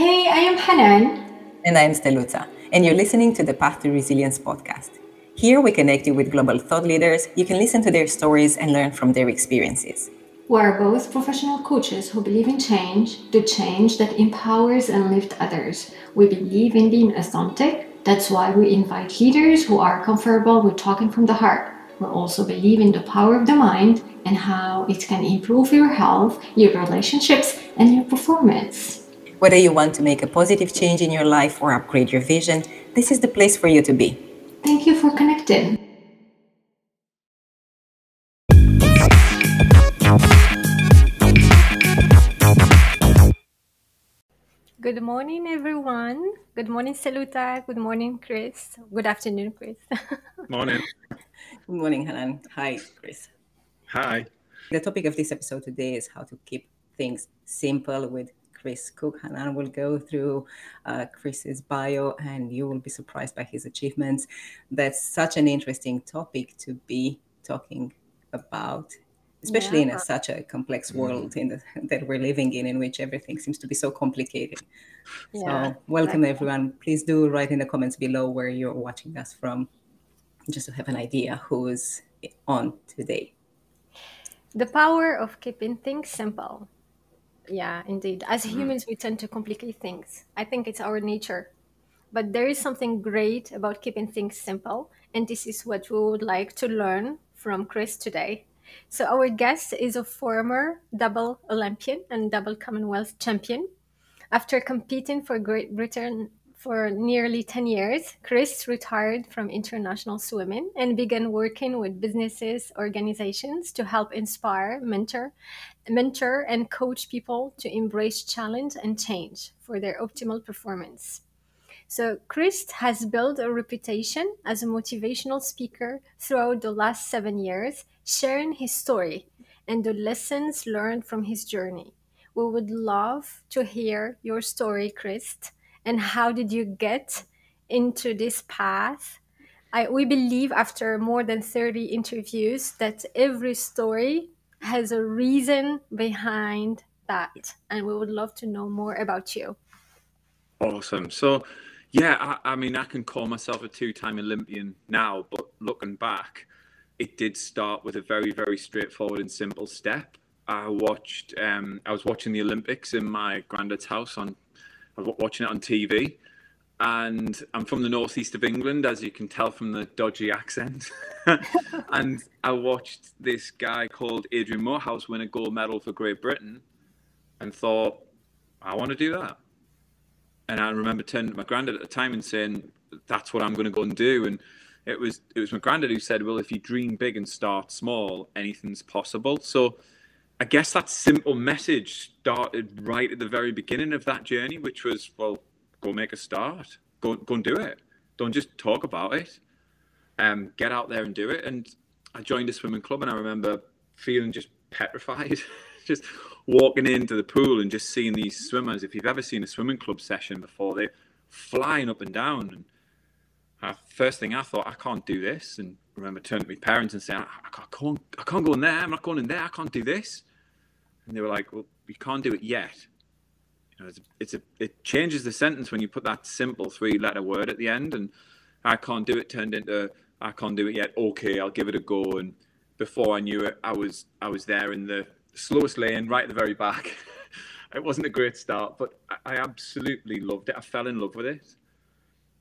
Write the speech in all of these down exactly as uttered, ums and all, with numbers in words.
Hey, I am Hanan. And I am Stelutza, and you're listening to the Path to Resilience podcast. Here we connect you with global thought leaders. You can listen to their stories and learn from their experiences. We are both professional coaches who believe in change, the change that empowers and lifts others. We believe in being authentic. That's why we invite leaders who are comfortable with talking from the heart. We also believe in the power of the mind and how it can improve your health, your relationships, and your performance. Whether you want to make a positive change in your life or upgrade your vision, this is the place for you to be. Thank you for connecting. Good morning, everyone. Good morning, Stelutza. Good morning, Chris. Good afternoon, Chris. Morning. Good morning, Hanan. Hi, Chris. Hi. The topic of this episode today is how to keep things simple with Chris Cook. Hanan will go through uh, Chris's bio, and you will be surprised by his achievements. That's such an interesting topic to be talking about, especially yeah. in a, such a complex world in the, that we're living in, in which everything seems to be so complicated. Yeah, so welcome, exactly. everyone. Please do write in the comments below where you're watching us from, just to have an idea who's on today. The power of keeping things simple. Yeah, indeed. As humans, we tend to complicate things. I think it's our nature. But there is something great about keeping things simple. And this is what we would like to learn from Chris today. So our guest is a former double Olympian and double Commonwealth champion. After competing for Great Britain for nearly ten years, Chris retired from international swimming and began working with businesses, organizations to help inspire, mentor, mentor and coach people to embrace challenge and change for their optimal performance. So Chris has built a reputation as a motivational speaker throughout the last seven years, sharing his story and the lessons learned from his journey. We would love to hear your story, Chris. And how did you get into this path? I, we believe after more than thirty interviews that every story has a reason behind that. And we would love to know more about you. Awesome. So, yeah, I, I mean, I can call myself a two-time Olympian now, but looking back, it did start with a very, very straightforward and simple step. I watched, um, I was watching the Olympics in my granddad's house on watching it on T V, and I'm from the northeast of England, as you can tell from the dodgy accent. And I watched this guy called Adrian Morehouse win a gold medal for Great Britain and thought, I want to do that. And I remember turning to my granddad at the time and saying, that's what I'm going to go and do. And it was it was my granddad who said, well, if you dream big and start small, anything's possible. So I guess that simple message started right at the very beginning of that journey, which was, well, go make a start, go go and do it. Don't just talk about it. Um, get out there and do it. And I joined a swimming club, and I remember feeling just petrified, just walking into the pool and just seeing these swimmers. If you've ever seen a swimming club session before, they're flying up and down. And I, first thing I thought, I can't do this. And I remember turning to my parents and saying, I, I can't, I can't go in there. I'm not going in there. I can't do this. And they were like, well, you can't do it yet. You know, it's, it's a, it changes the sentence when you put that simple three-letter word at the end. And I can't do it turned into, I can't do it yet. Okay, I'll give it a go. And before I knew it, I was I was there in the slowest lane, right at the very back. It wasn't a great start, but I, I absolutely loved it. I fell in love with it.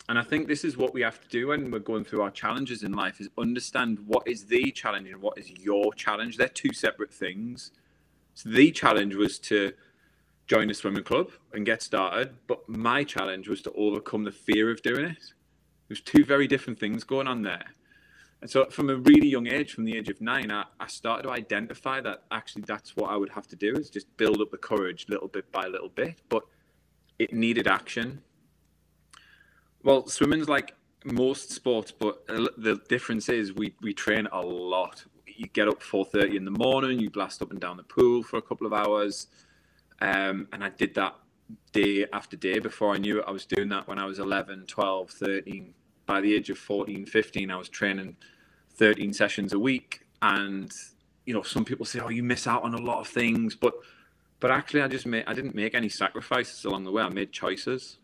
And I think this is what we have to do when we're going through our challenges in life, is understand what is the challenge and what is your challenge. They're two separate things. So the challenge was to join a swimming club and get started, but my challenge was to overcome the fear of doing it. There's two very different things going on there. And so from a really young age, from the age of nine, I, I started to identify that actually that's what I would have to do, is just build up the courage little bit by little bit, but it needed action. Well, swimming's like most sports, but the difference is we, we train a lot. You get up four thirty in the morning, you blast up and down the pool for a couple of hours. Um, and I did that day after day. Before I knew it, I was doing that when I was eleven, twelve, thirteen. By the age of fourteen, fifteen, I was training thirteen sessions a week. And, you know, some people say, oh, you miss out on a lot of things. But But actually, I just made, I didn't make any sacrifices along the way. I made choices.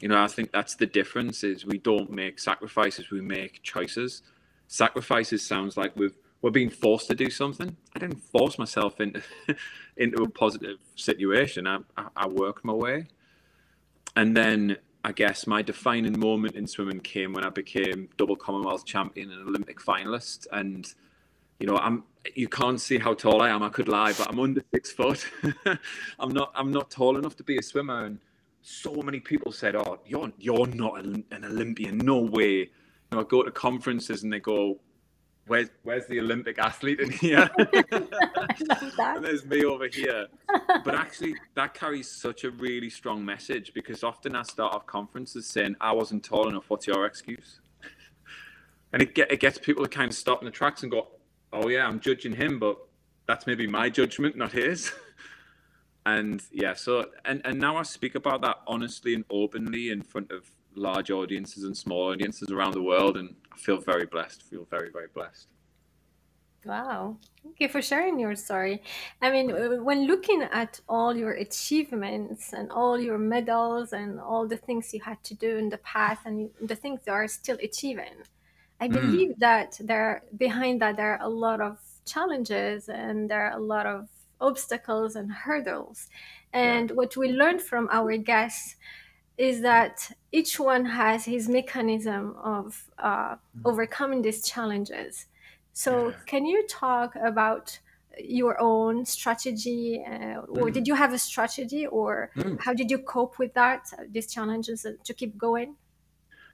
You know, I think that's the difference, is we don't make sacrifices, we make choices. Sacrifices sounds like we've, we're being forced to do something. I didn't force myself into, into a positive situation. I, I, I worked my way. And then I guess my defining moment in swimming came when I became double Commonwealth champion and Olympic finalist. And, you know, I'm, you can't see how tall I am. I could lie, but I'm under six foot. I'm not, I'm not tall enough to be a swimmer. And so many people said, oh, you're, you're not an Olympian. No way. You know, I go to conferences and they go, Where's, where's the Olympic athlete in here? And there's me over here. But actually, that carries such a really strong message, because often I start off conferences saying, I wasn't tall enough, what's your excuse? And it, get, it gets people to kind of stop in the tracks and go, oh yeah, I'm judging him, but that's maybe my judgment, not his. And yeah, so, and, and now I speak about that honestly and openly in front of large audiences and small audiences around the world, and I feel very blessed, feel very, very blessed. Wow, thank you for sharing your story. I mean, when looking at all your achievements and all your medals and all the things you had to do in the past and the things you are still achieving, I believe mm. that there, behind that there are a lot of challenges and there are a lot of obstacles and hurdles. And yeah. what we learned from our guests is that each one has his mechanism of uh, overcoming these challenges. So yeah. can you talk about your own strategy? Uh, or mm. did you have a strategy, or mm. how did you cope with that, these challenges, uh, to keep going?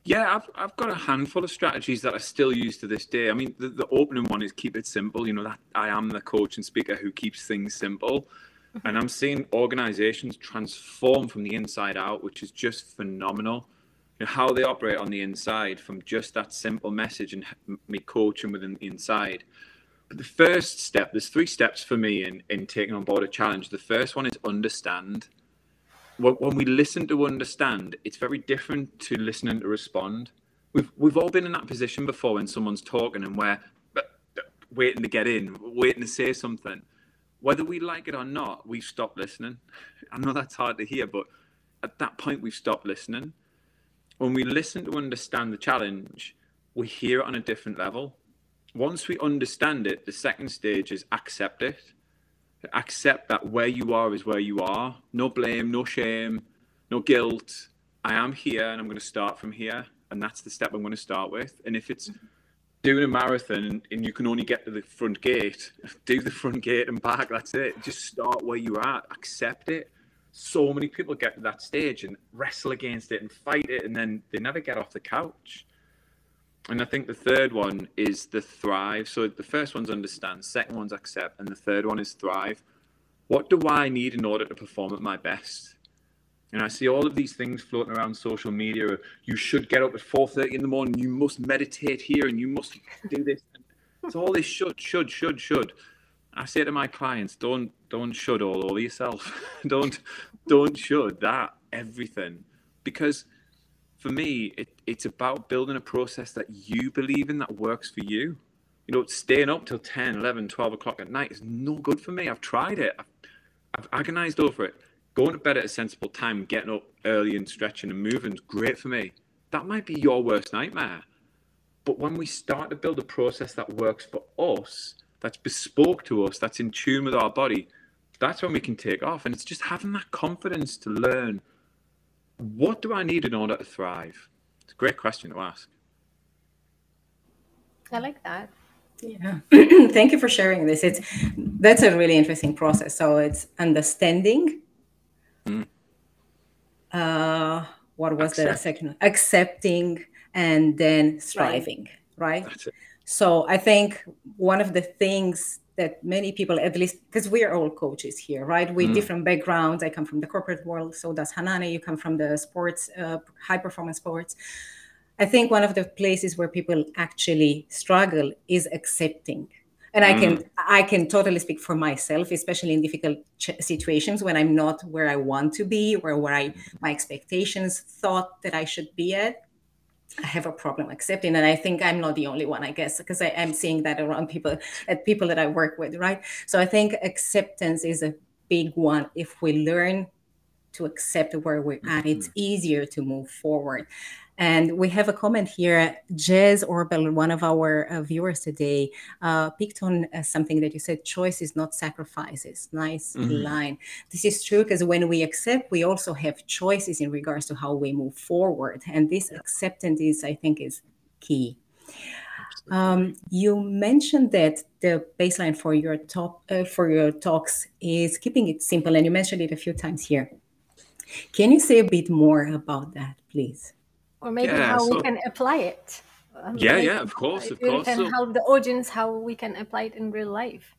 Yeah, I've, I've got a handful of strategies that I still use to this day. I mean, the, the opening one is keep it simple. You know, that I am the coach and speaker who keeps things simple. And I'm seeing organizations transform from the inside out, which is just phenomenal. You know, how they operate on the inside from just that simple message and me coaching within the inside. But the first step, there's three steps for me in, in taking on board a challenge. The first one is understand. When we listen to understand, it's very different to listening to respond. We've, we've all been in that position before when someone's talking and we're waiting to get in, waiting to say something. Whether we like it or not, we've stopped listening. I know that's hard to hear, but at that point, we've stopped listening. When we listen to understand the challenge, we hear it on a different level. Once we understand it, the second stage is accept it. Accept that where you are is where you are. No blame, no shame, no guilt. I am here and I'm going to start from here. And that's the step I'm going to start with. And if it's doing a marathon and you can only get to the front gate, do the front gate and back, that's it. Just start where you're at, accept it. So many people get to that stage and wrestle against it and fight it, and then they never get off the couch. And I think the third one is the thrive. So the first one's understand, second one's accept, and the third one is thrive. What do I need in order to perform at my best? And I see all of these things floating around social media. You should get up at four thirty in the morning. You must meditate here and you must do this. It's all this should, should, should, should. I say to my clients, don't, don't should all over yourself. don't, don't should that, everything. Because for me, it, it's about building a process that you believe in, that works for you. You know, staying up till ten, eleven, twelve o'clock at night is no good for me. I've tried it. I've, I've agonized over it. Going to bed at a sensible time, getting up early and stretching and moving is great for me. That might be your worst nightmare. But when we start to build a process that works for us, that's bespoke to us, that's in tune with our body, that's when we can take off. And it's just having that confidence to learn, what do I need in order to thrive? It's a great question to ask. I like that. Yeah. Thank you for sharing this. It's, that's a really interesting process. So it's understanding. Uh, what was Accept. the second? Accepting and then striving, right? right? So I think one of the things that many people, at least, because we are all coaches here, right? With mm. different backgrounds. I come from the corporate world. So does Hanane. You come from the sports, uh, high performance sports. I think one of the places where people actually struggle is accepting. And I can mm. I can totally speak for myself, especially in difficult ch- situations when I'm not where I want to be or where I my expectations thought that I should be at. I have a problem accepting, and I think I'm not the only one, I guess, because I am seeing that around people, at people that I work with, right? So I think acceptance is a big one. If we learn to accept where we're at, it's easier to move forward. And we have a comment here. Jez Orbel, one of our uh, viewers today, uh, picked on uh, something that you said, choice is not sacrifices. Nice mm-hmm. line. This is true, because when we accept, we also have choices in regards to how we move forward. And this yeah. acceptance is, I think, is key. Um, you mentioned that the baseline for your top, uh, for your talks is keeping it simple. And you mentioned it a few times here. Can you say a bit more about that, please? Or maybe yeah, how so, we can apply it. Um, yeah, yeah, of course, of course. And so, help the audience how we can apply it in real life.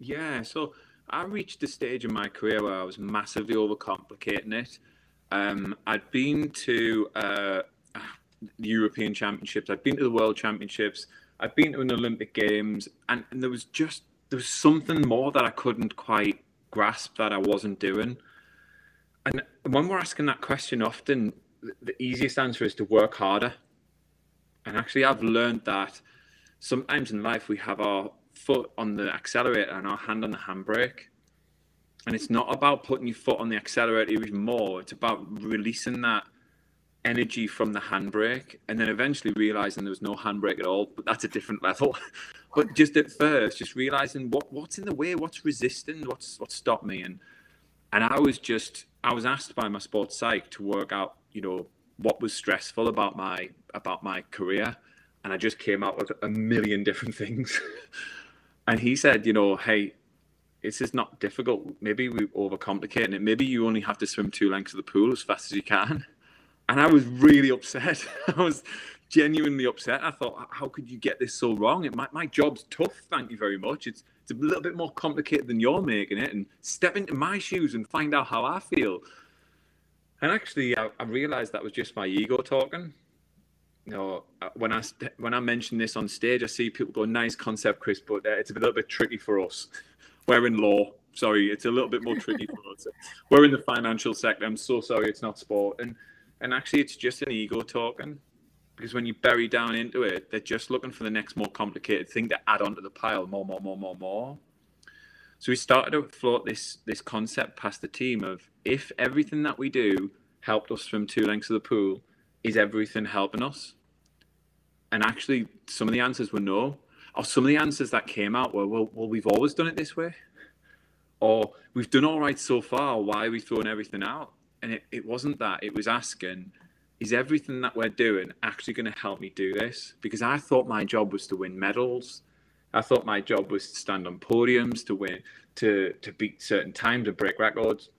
Yeah, so I reached a stage in my career where I was massively overcomplicating it. Um, I'd been to uh, the European Championships, I'd been to the World Championships, I'd been to an Olympic Games, and, and there was just, there was something more that I couldn't quite grasp that I wasn't doing. And when we're asking that question often, the easiest answer is to work harder. And actually, I've learned that sometimes in life we have our foot on the accelerator and our hand on the handbrake. And it's not about putting your foot on the accelerator even more. It's about releasing that energy from the handbrake and then eventually realizing there was no handbrake at all. But that's a different level. But just at first, just realizing what, what's in the way, what's resisting, what's what's stopped me. And, and I was just, I was asked by my sports psych to work out, you know, what was stressful about my about my career, and I just came out with a million different things. And he said, you know, hey, this is not difficult. Maybe we're overcomplicating it. Maybe you only have to swim two lengths of the pool as fast as you can. And I was really upset. I was genuinely upset. I thought, how could you get this so wrong? It, my, my job's tough, thank you very much. It's, it's a little bit more complicated than you're making it. And step into my shoes and find out how I feel. And actually, I, I realized that was just my ego talking. You know, when I when I mention this on stage, I see people go, "Nice concept, Chris, but uh, it's a little bit tricky for us. We're in law. Sorry, it's a little bit more tricky for us. We're in the financial sector. I'm so sorry, it's not sport." And and actually, it's just an ego talking, because when you bury down into it, they're just looking for the next more complicated thing to add onto the pile, more, more, more, more, more. So we started to float this this concept past the team of, if everything that we do helped us from two lengths of the pool, is everything helping us? And actually, some of the answers were no. Or some of the answers that came out were, well, well we've always done it this way. Or we've done all right so far, why are we throwing everything out? And it, it wasn't that. It was asking, is everything that we're doing actually going to help me do this? Because I thought my job was to win medals. I thought my job was to stand on podiums, to win, to, to beat certain times, to break records.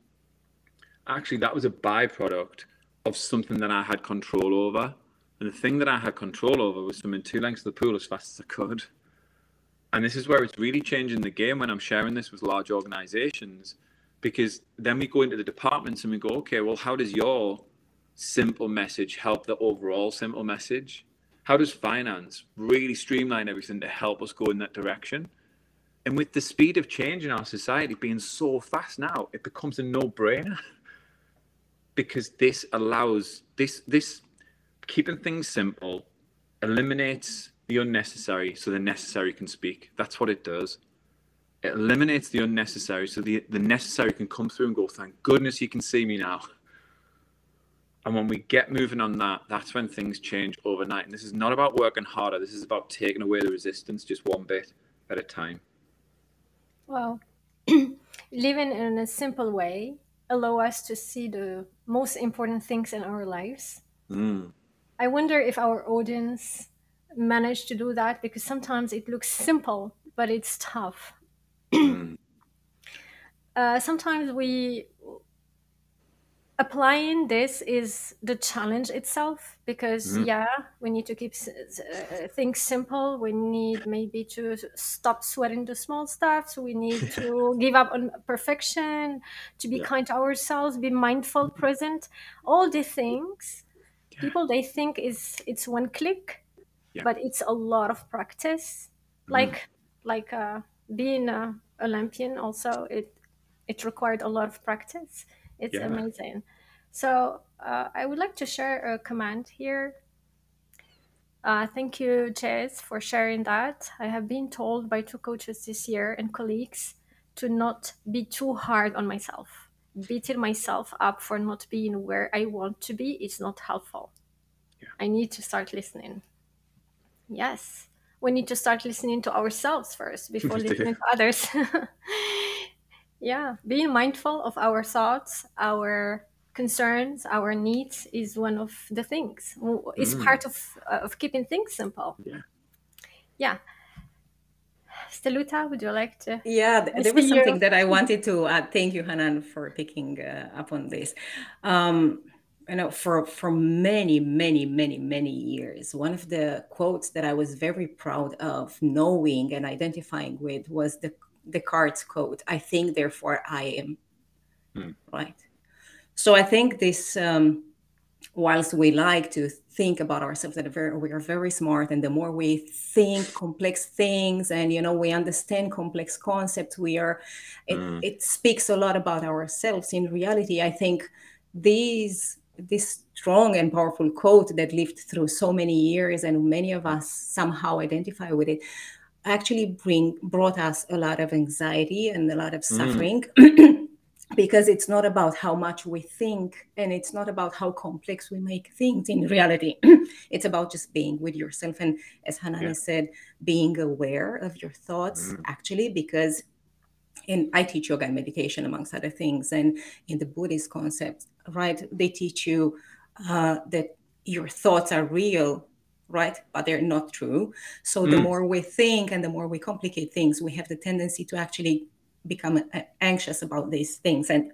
Actually, that was a byproduct of something that I had control over. And the thing that I had control over was swimming two lengths of the pool as fast as I could. And this is where it's really changing the game when I'm sharing this with large organizations, because then we go into the departments and we go, okay, well, how does your simple message help the overall simple message? How does finance really streamline everything to help us go in that direction? And with the speed of change in our society being so fast now, it becomes a no-brainer, because this allows, this, this keeping things simple eliminates the unnecessary so the necessary can speak. That's what it does. It eliminates the unnecessary so the, the necessary can come through and go, thank goodness you can see me now. And when we get moving on that, that's when things change overnight. And this is not about working harder. This is about taking away the resistance just one bit at a time. Well, living in a simple way allows us to see the most important things in our lives. Mm. I wonder if our audience managed to do that, because sometimes it looks simple, but it's tough. uh, sometimes we... Applying this is the challenge itself, because, mm-hmm. yeah, we need to keep uh, things simple. We need maybe to stop sweating the small stuff. So we need to give up on perfection, to be yeah. kind to ourselves, be mindful, present. All the things people, they think is it's one click, yeah. but it's a lot of practice. Mm-hmm. Like like uh, being an Olympian also, it, it required a lot of practice. It's yeah. amazing. So uh, I would like to share a comment here. Uh, thank you, Jez, for sharing that. I have been told by two coaches this year and colleagues to not be too hard on myself. Beating myself up for not being where I want to be is not helpful. Yeah. I need to start listening. Yes. We need to start listening to ourselves first before listening to others. Yeah. Being mindful of our thoughts, our concerns, our needs is one of the things. It's mm. part of uh, of keeping things simple. Yeah. Yeah. Steluta, would you like to? Yeah, there was something that I wanted to add. Thank you, Hanan, for picking uh, up on this. Um, you know, for, for many, many, many, many years, one of the quotes that I was very proud of knowing and identifying with was the Descartes quote, "I think, therefore I am." Hmm. Right? So I think this, um, whilst we like to think about ourselves that very, we are very smart, and the more we think complex things and, you know, we understand complex concepts, we are, it, mm. it speaks a lot about ourselves. In reality, I think these, this strong and powerful quote that lived through so many years and many of us somehow identify with it, actually bring brought us a lot of anxiety and a lot of mm. suffering. Because it's not about how much we think, and it's not about how complex we make things in reality. It's about just being with yourself. And as Hanan yeah. said, being aware of your thoughts, mm. actually, because in, I teach yoga and meditation, amongst other things. And in the Buddhist concept, right, they teach you uh, that your thoughts are real, right? But they're not true. So mm. the more we think and the more we complicate things, we have the tendency to actually become anxious about these things. And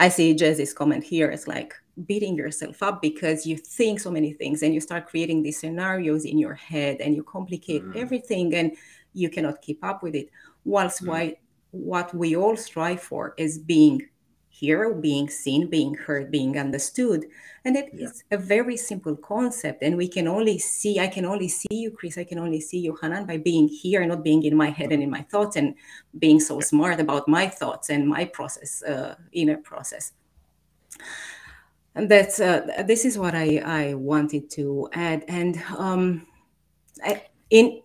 I see Jess's comment here is like beating yourself up because you think so many things and you start creating these scenarios in your head and you complicate mm. everything and you cannot keep up with it. Whilst mm. why, what we all strive for is being here, being seen, being heard, being understood. And it yeah. is a very simple concept. And we can only see, I can only see you, Chris, I can only see you, Hanan, by being here and not being in my head and in my thoughts and being so smart about my thoughts and my process, uh, inner process. And that's, uh, this is what I, I wanted to add. And um, I, in,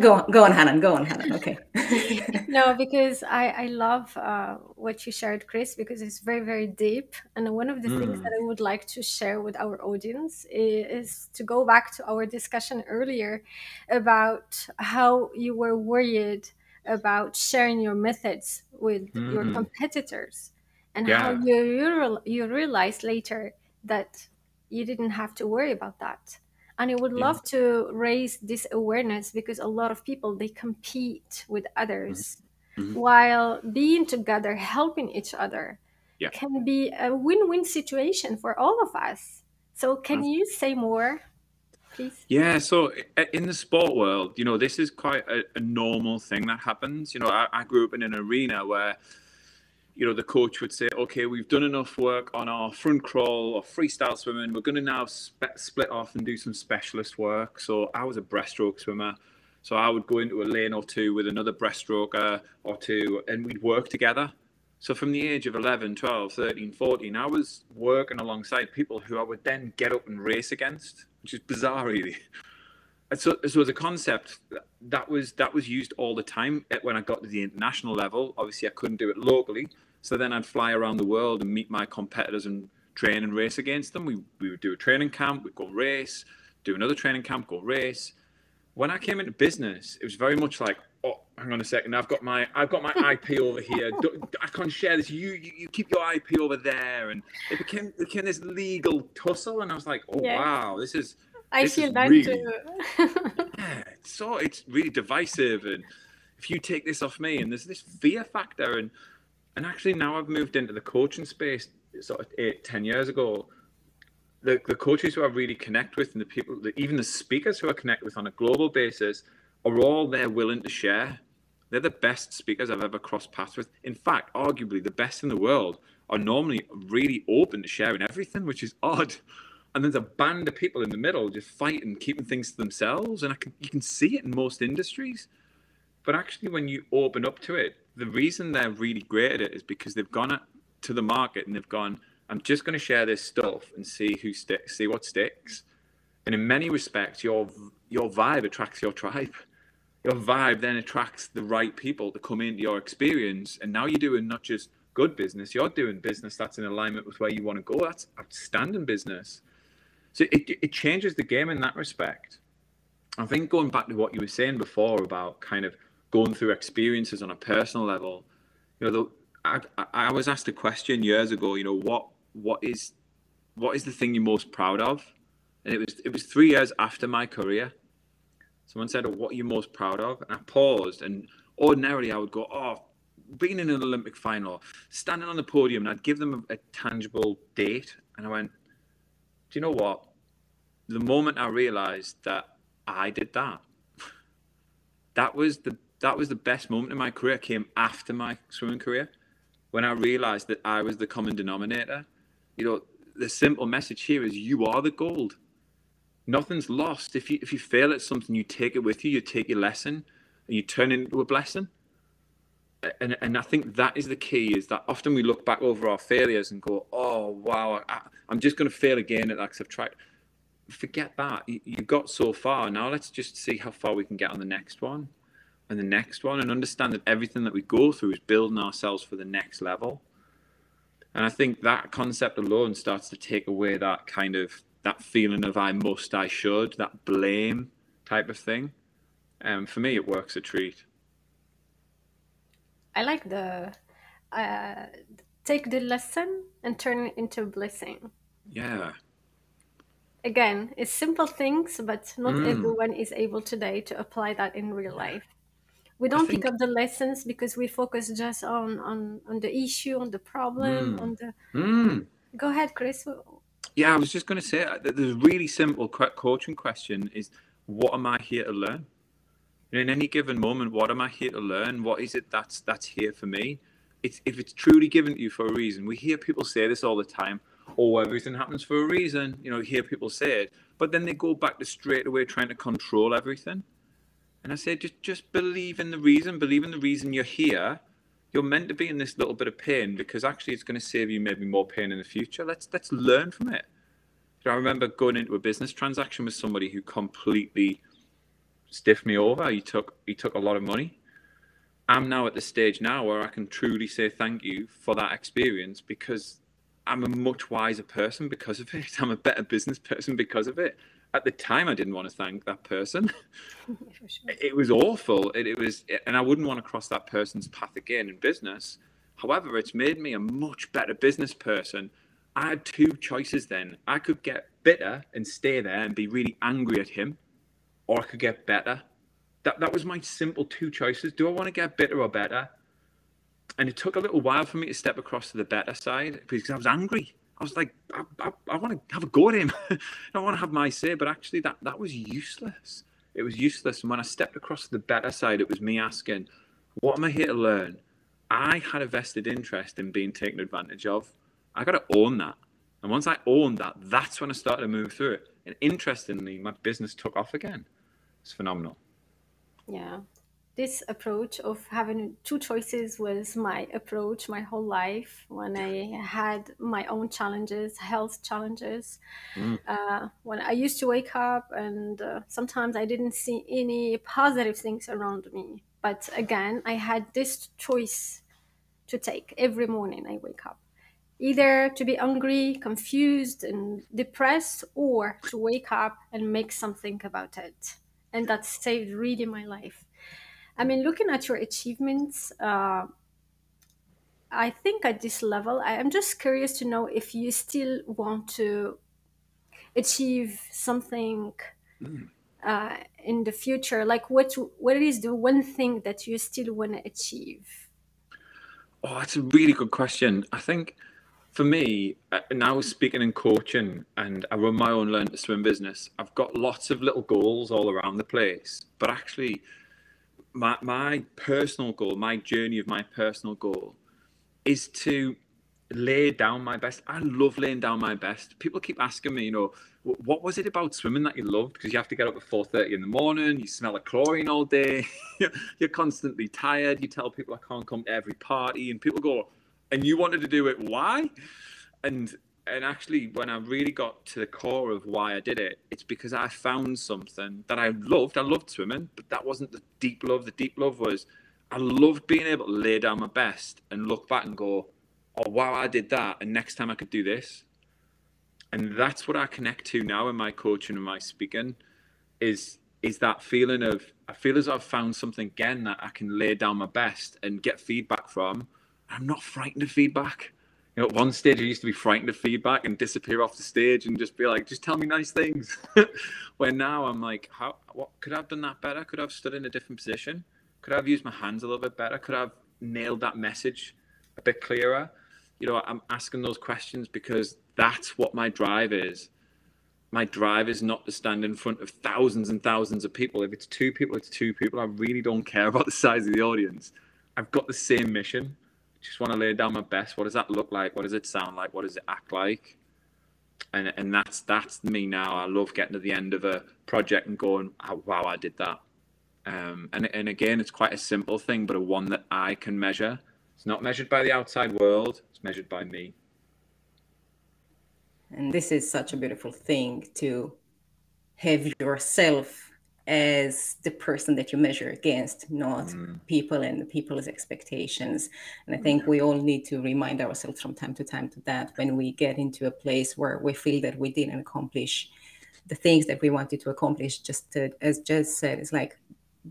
Go on, go on, Hanan. Go on, Hanan. Okay. No, because I, I love uh, what you shared, Chris, because it's very, very deep. And one of the mm. things that I would like to share with our audience is, is to go back to our discussion earlier about how you were worried about sharing your methods with mm. your competitors and yeah. how you, you, you realized later that you didn't have to worry about that. And I would love yeah. to raise this awareness because a lot of people, they compete with others mm-hmm. while being together, helping each other yeah. can be a win-win situation for all of us. So can mm-hmm. you say more, please? Yeah, so in the sport world, you know, this is quite a, a normal thing that happens. You know, I, I grew up in an arena where, you know, the coach would say, okay, we've done enough work on our front crawl or freestyle swimming. We're going to now spe- split off and do some specialist work. So I was a breaststroke swimmer. So I would go into a lane or two with another breaststroker or two, and we'd work together. So from the age of eleven, twelve, thirteen, fourteen, I was working alongside people who I would then get up and race against, which is bizarre, really. And so, so the concept that was that was used all the time when I got to the international level. Obviously, I couldn't do it locally. So then I'd fly around the world and meet my competitors and train and race against them. We, we would do a training camp, we'd go race, do another training camp, go race. When I came into business, it was very much like, oh, hang on a second, I've got my I've got my I P over here. Don't, I can't share this. You, you you keep your I P over there, and it became it became this legal tussle. And I was like, oh yeah. wow, this is I this feel that really, too. yeah, it's so it's really divisive, and if you take this off me, and there's this fear factor, and. And actually now I've moved into the coaching space sort of eight, ten years ago. The, the coaches who I really connect with and the people, the, even the speakers who I connect with on a global basis are all there willing to share. They're the best speakers I've ever crossed paths with. In fact, arguably the best in the world are normally really open to sharing everything, which is odd. And there's a band of people in the middle just fighting, keeping things to themselves. And I can, you can see it in most industries. But actually when you open up to it, the reason they're really great at it is because they've gone to the market and they've gone, I'm just going to share this stuff and see who sticks, see what sticks. And in many respects, your your vibe attracts your tribe. your vibe then attracts the right people to come into your experience. And now you're doing not just good business, you're doing business that's in alignment with where you want to go. That's outstanding business. So it, it changes the game in that respect. I think going back to what you were saying before about kind of going through experiences on a personal level, you know, the, I, I was asked a question years ago, you know, what what is what is the thing you're most proud of? And it was it was three years after my career. Someone said, oh, what are you most proud of? And I paused, and ordinarily I would go, oh, being in an Olympic final, standing on the podium, and I'd give them a, a tangible date. And I went, do you know what? The moment I realized that I did that, that was the that was the best moment in my career. It came after my swimming career, when I realized that I was the common denominator. You know, the simple message here is you are the gold. Nothing's lost. If you if you fail at something, you take it with you, you take your lesson, and you turn it into a blessing. And and I think that is the key, is that often we look back over our failures and go, oh, wow, I, I'm just going to fail again at that because I've tried. Forget that. You, you got so far. Now let's just see how far we can get on the next one and the next one, and understand that everything that we go through is building ourselves for the next level. And I think that concept alone starts to take away that kind of, that feeling of I must, I should, that blame type of thing. And um, for me, it works a treat. I like the uh, take the lesson and turn it into a blessing. Yeah. Again, it's simple things, but not mm. everyone is able today to apply that in real life. We don't think... pick up the lessons because we focus just on on, on the issue, on the problem, mm. on the... Mm. Go ahead, Chris. Yeah, I was just going to say, the really simple coaching question is, what am I here to learn? In any given moment, what am I here to learn? What is it that's that's here for me? It's, if it's truly given to you for a reason. We hear people say this all the time. Oh, everything happens for a reason. You know, you hear people say it, but then they go back to straight away trying to control everything. And I say, just just believe in the reason. Believe in the reason you're here. You're meant to be in this little bit of pain because actually it's going to save you maybe more pain in the future. Let's let's learn from it. So I remember going into a business transaction with somebody who completely stiffed me over. He took he took a lot of money. I'm now at the stage now where I can truly say thank you for that experience because I'm a much wiser person because of it. I'm a better business person because of it. At the time, I didn't want to thank that person. Sure. It was awful. It, it was, and I wouldn't want to cross that person's path again in business. However, it's made me a much better business person. I had two choices then. I could get bitter and stay there and be really angry at him, or I could get better. That that was my simple two choices. Do I want to get bitter or better? And it took a little while for me to step across to the better side because I was angry. I was like, I, I, I want to have a go at him. I want to have my say, but actually that, that was useless. It was useless. And when I stepped across to the better side, it was me asking, what am I here to learn? I had a vested interest in being taken advantage of. I got to own that. And once I owned that, that's when I started to move through it. And interestingly, my business took off again. It's phenomenal. Yeah. This approach of having two choices was my approach my whole life when I had my own challenges, health challenges. Mm. Uh, when I used to wake up and uh, sometimes I didn't see any positive things around me. But again, I had this choice to take every morning I wake up. Either to be angry, confused and depressed, or to wake up and make something about it. And that saved really my life. I mean, looking at your achievements, uh, I think at this level, I am just curious to know if you still want to achieve something mm. uh, in the future. Like, what what is the one thing that you still want to achieve? Oh, that's a really good question. I think for me, now speaking and coaching, and I run my own Learn to Swim business, I've got lots of little goals all around the place, but actually... My, my personal goal, my journey of my personal goal is to lay down my best. I love laying down my best. People keep asking me, you know, what was it about swimming that you loved? Because you have to get up at four thirty in the morning. You smell the chlorine all day. You're constantly tired. You tell people I can't come to every party. And people go, and you wanted to do it. Why? And and actually when I really got to the core of why I did it, it's because I found something that I loved. I loved swimming, but that wasn't the deep love. The deep love was I loved being able to lay down my best and look back and go, oh, wow, I did that. And next time I could do this. And that's what I connect to now in my coaching and my speaking is, is that feeling of, I feel as I've found something again that I can lay down my best and get feedback from. I'm not frightened of feedback. You know, at one stage, I used to be frightened of feedback and disappear off the stage and just be like, just tell me nice things. Where now I'm like, how, what, could I have done that better? Could I have stood in a different position? Could I have used my hands a little bit better? Could I have nailed that message a bit clearer? You know, I'm asking those questions because that's what my drive is. My drive is not to stand in front of thousands and thousands of people. If it's two people, it's two people. I really don't care about the size of the audience. I've got the same mission. Just want to lay down my best. What does that look like? What does it sound like? What does it act like? And and that's that's me now. I love getting to the end of a project and going, oh, wow, I did that. Um, and, and again, it's quite a simple thing, but a one that I can measure. It's not measured by the outside world. It's measured by me. And this is such a beautiful thing, to have yourself as the person that you measure against, not mm. people and people's expectations. And I think we all need to remind ourselves from time to time to that when we get into a place where we feel that we didn't accomplish the things that we wanted to accomplish. Just to, as Jess said, it's like,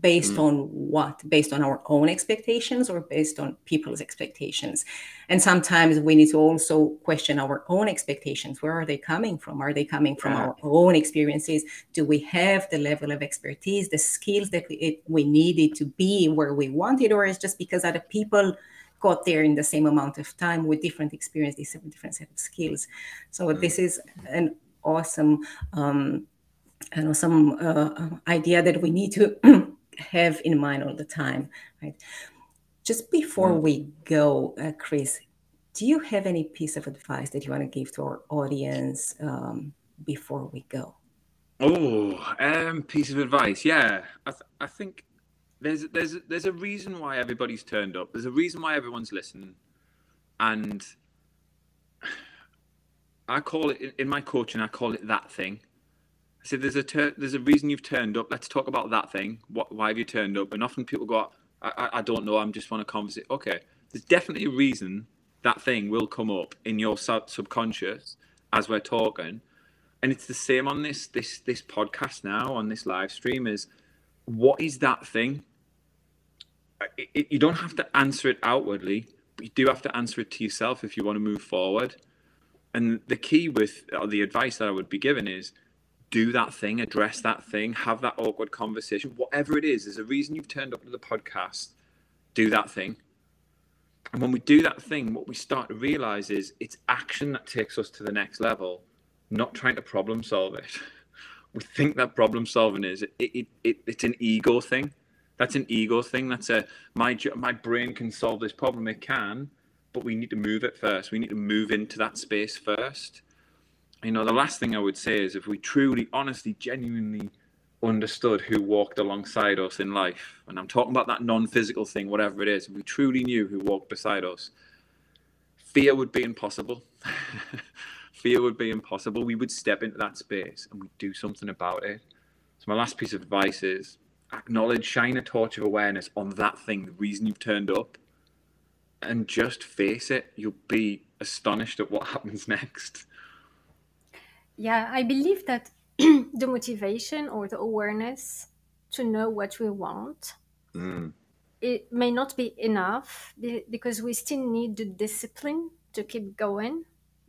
based mm. on what? Based on our own expectations or based on people's expectations? And sometimes we need to also question our own expectations. Where are they coming from? Are they coming from yeah. our own experiences? Do we have the level of expertise, the skills that we, it, we needed to be where we wanted? Or is just because other people got there in the same amount of time with different experiences and different set of skills? So mm. this is an awesome, um, I know, some uh, idea that we need to have in mind all the time, right? Just before yeah. we go, uh, Chris, do you have any piece of advice that you want to give to our audience um, before we go? Oh, um, piece of advice, yeah. I, th I think there's there's there's a reason why everybody's turned up. There's a reason why everyone's listening, and I call it in my coaching. I call it that thing. I said, there's a ter there's a reason you've turned up. Let's talk about that thing. What, why have you turned up? And often people go, I, I, I don't know. I'm just want to conversate. Okay. There's definitely a reason that thing will come up in your sub subconscious as we're talking. And it's the same on this, this, this podcast now, on this live stream, is what is that thing? It, it, you don't have to answer it outwardly, but you do have to answer it to yourself if you want to move forward. And the key with, or the advice that I would be given is, do that thing, address that thing, have that awkward conversation, whatever it is. There's a reason you've turned up to the podcast. Do that thing. And when we do that thing, what we start to realize is it's action that takes us to the next level, not trying to problem solve it. We think that problem solving is, it, it, it, it's an ego thing. That's an ego thing. That's a, my, my brain can solve this problem. It can, but we need to move it first. We need to move into that space first. You know, the last thing I would say is if we truly, honestly, genuinely understood who walked alongside us in life, and I'm talking about that non-physical thing, whatever it is, if we truly knew who walked beside us, fear would be impossible. Fear would be impossible. We would step into that space and we'd do something about it. So my last piece of advice is acknowledge, shine a torch of awareness on that thing, the reason you've turned up, and just face it. You'll be astonished at what happens next. Yeah, I believe that the motivation or the awareness to know what we want, mm. it may not be enough because we still need the discipline to keep going.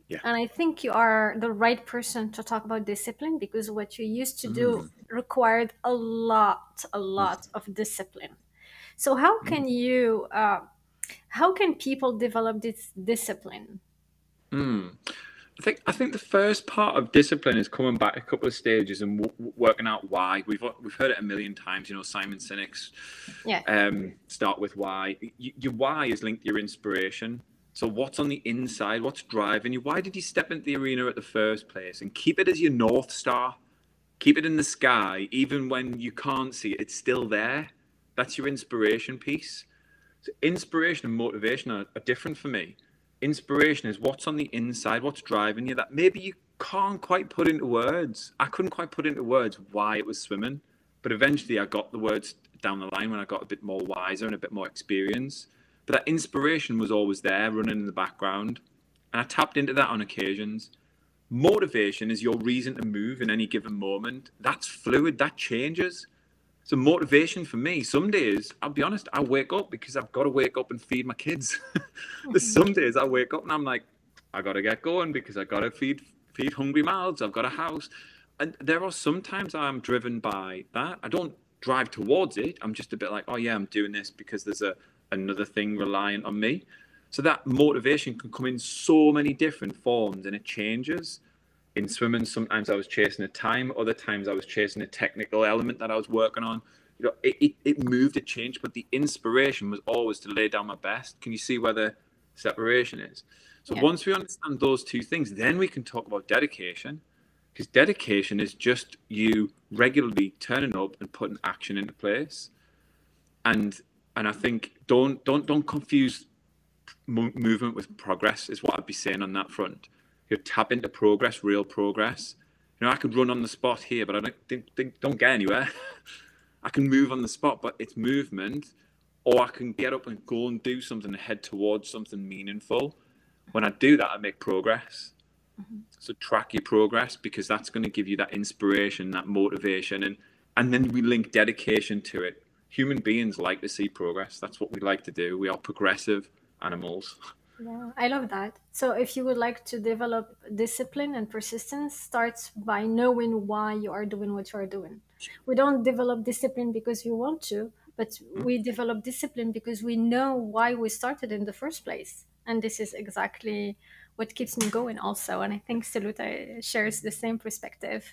Yeah. And I think you are the right person to talk about discipline because what you used to mm. do required a lot, a lot mm. of discipline. So how can mm. you, uh, how can people develop this discipline? Mm. I think, I think the first part of discipline is coming back a couple of stages and w working out why. We've we've heard it a million times, you know, Simon Sinek's yeah. um, start with why. Y your why is linked to your inspiration. So what's on the inside? What's driving you? Why did you step into the arena at the first place? And keep it as your North Star. Keep it in the sky. Even when you can't see it, it's still there. That's your inspiration piece. So inspiration and motivation are, are different for me. inspiration is what's on the inside, what's driving you, that maybe you can't quite put into words. I couldn't quite put into words why it was swimming, but eventually I got the words down the line when I got a bit more wiser and a bit more experience. But that inspiration was always there, running in the background, and I tapped into that on occasions. Motivation is your reason to move in any given moment. That's fluid, that changes. So motivation for me, some days, I'll be honest, I wake up because I've got to wake up and feed my kids. There's some days I wake up and I'm like, I got to get going because I got to feed feed hungry mouths. I've got a house. And there are sometimes I'm driven by that. I don't drive towards it. I'm just a bit like, oh yeah, I'm doing this because there's a another thing reliant on me. So that motivation can come in so many different forms, and it changes. In swimming, sometimes I was chasing a time, other times I was chasing a technical element that I was working on. You know, it, it, it moved, it changed, but the inspiration was always to lay down my best. Can you see where the separation is? So yeah. Once we understand those two things, then we can talk about dedication, because dedication is just you regularly turning up and putting action into place. And and I think don't don't don't confuse movement with progress is what I'd be saying on that front. You know, tap into progress, real progress. You know, I could run on the spot here, but I don't think, think don't get anywhere. I can move on the spot, but it's movement, or I can get up and go and do something and head towards something meaningful. When I do that, I make progress. Mm-hmm. So track your progress, because that's going to give you that inspiration, that motivation, and and then we link dedication to it. Human beings like to see progress. That's what we like to do. We are progressive animals. Yeah, I love that. So if you would like to develop discipline and persistence, starts by knowing why you are doing what you are doing. We don't develop discipline because we want to, but we develop discipline because we know why we started in the first place. And this is exactly what keeps me going also. And I think Saluta shares the same perspective.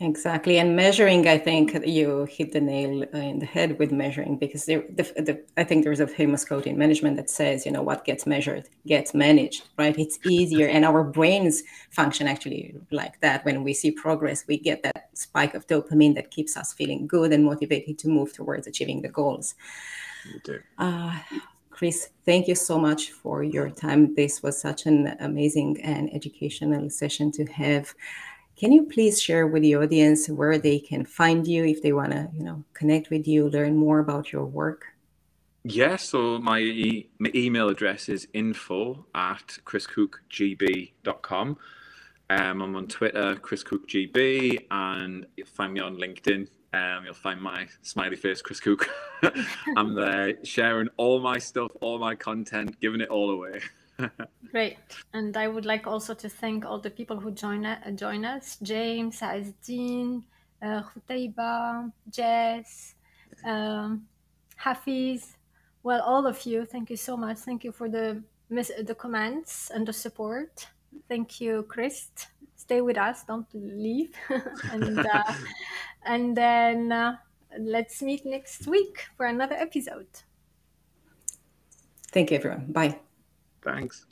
Exactly. And measuring, I think you hit the nail in the head with measuring, because the, the, the, I think there's a famous quote in management that says, you know, what gets measured gets managed, right? It's easier. And our brains function actually like that. When we see progress, we get that spike of dopamine that keeps us feeling good and motivated to move towards achieving the goals. Okay. Uh, Chris, thank you so much for your time. This was such an amazing and educational session to have. Can you please share with the audience where they can find you if they want to, you know, connect with you, learn more about your work? Yes. Yeah, so my, e- my email address is info at chris cook g b dot com. Um, I'm on Twitter, Chris Cook G B, and you'll find me on LinkedIn. Um, you'll find my smiley face, Chris Cook. I'm there sharing all my stuff, all my content, giving it all away. Great. And I would like also to thank all the people who join, uh, join us. James, Azdeen, uh, Khutaiba, Jess, um, Hafiz. Well, all of you, thank you so much. Thank you for the, the comments and the support. Thank you, Chris. Stay with us. Don't leave. and, uh, and then uh, let's meet next week for another episode. Thank you, everyone. Bye. Thanks.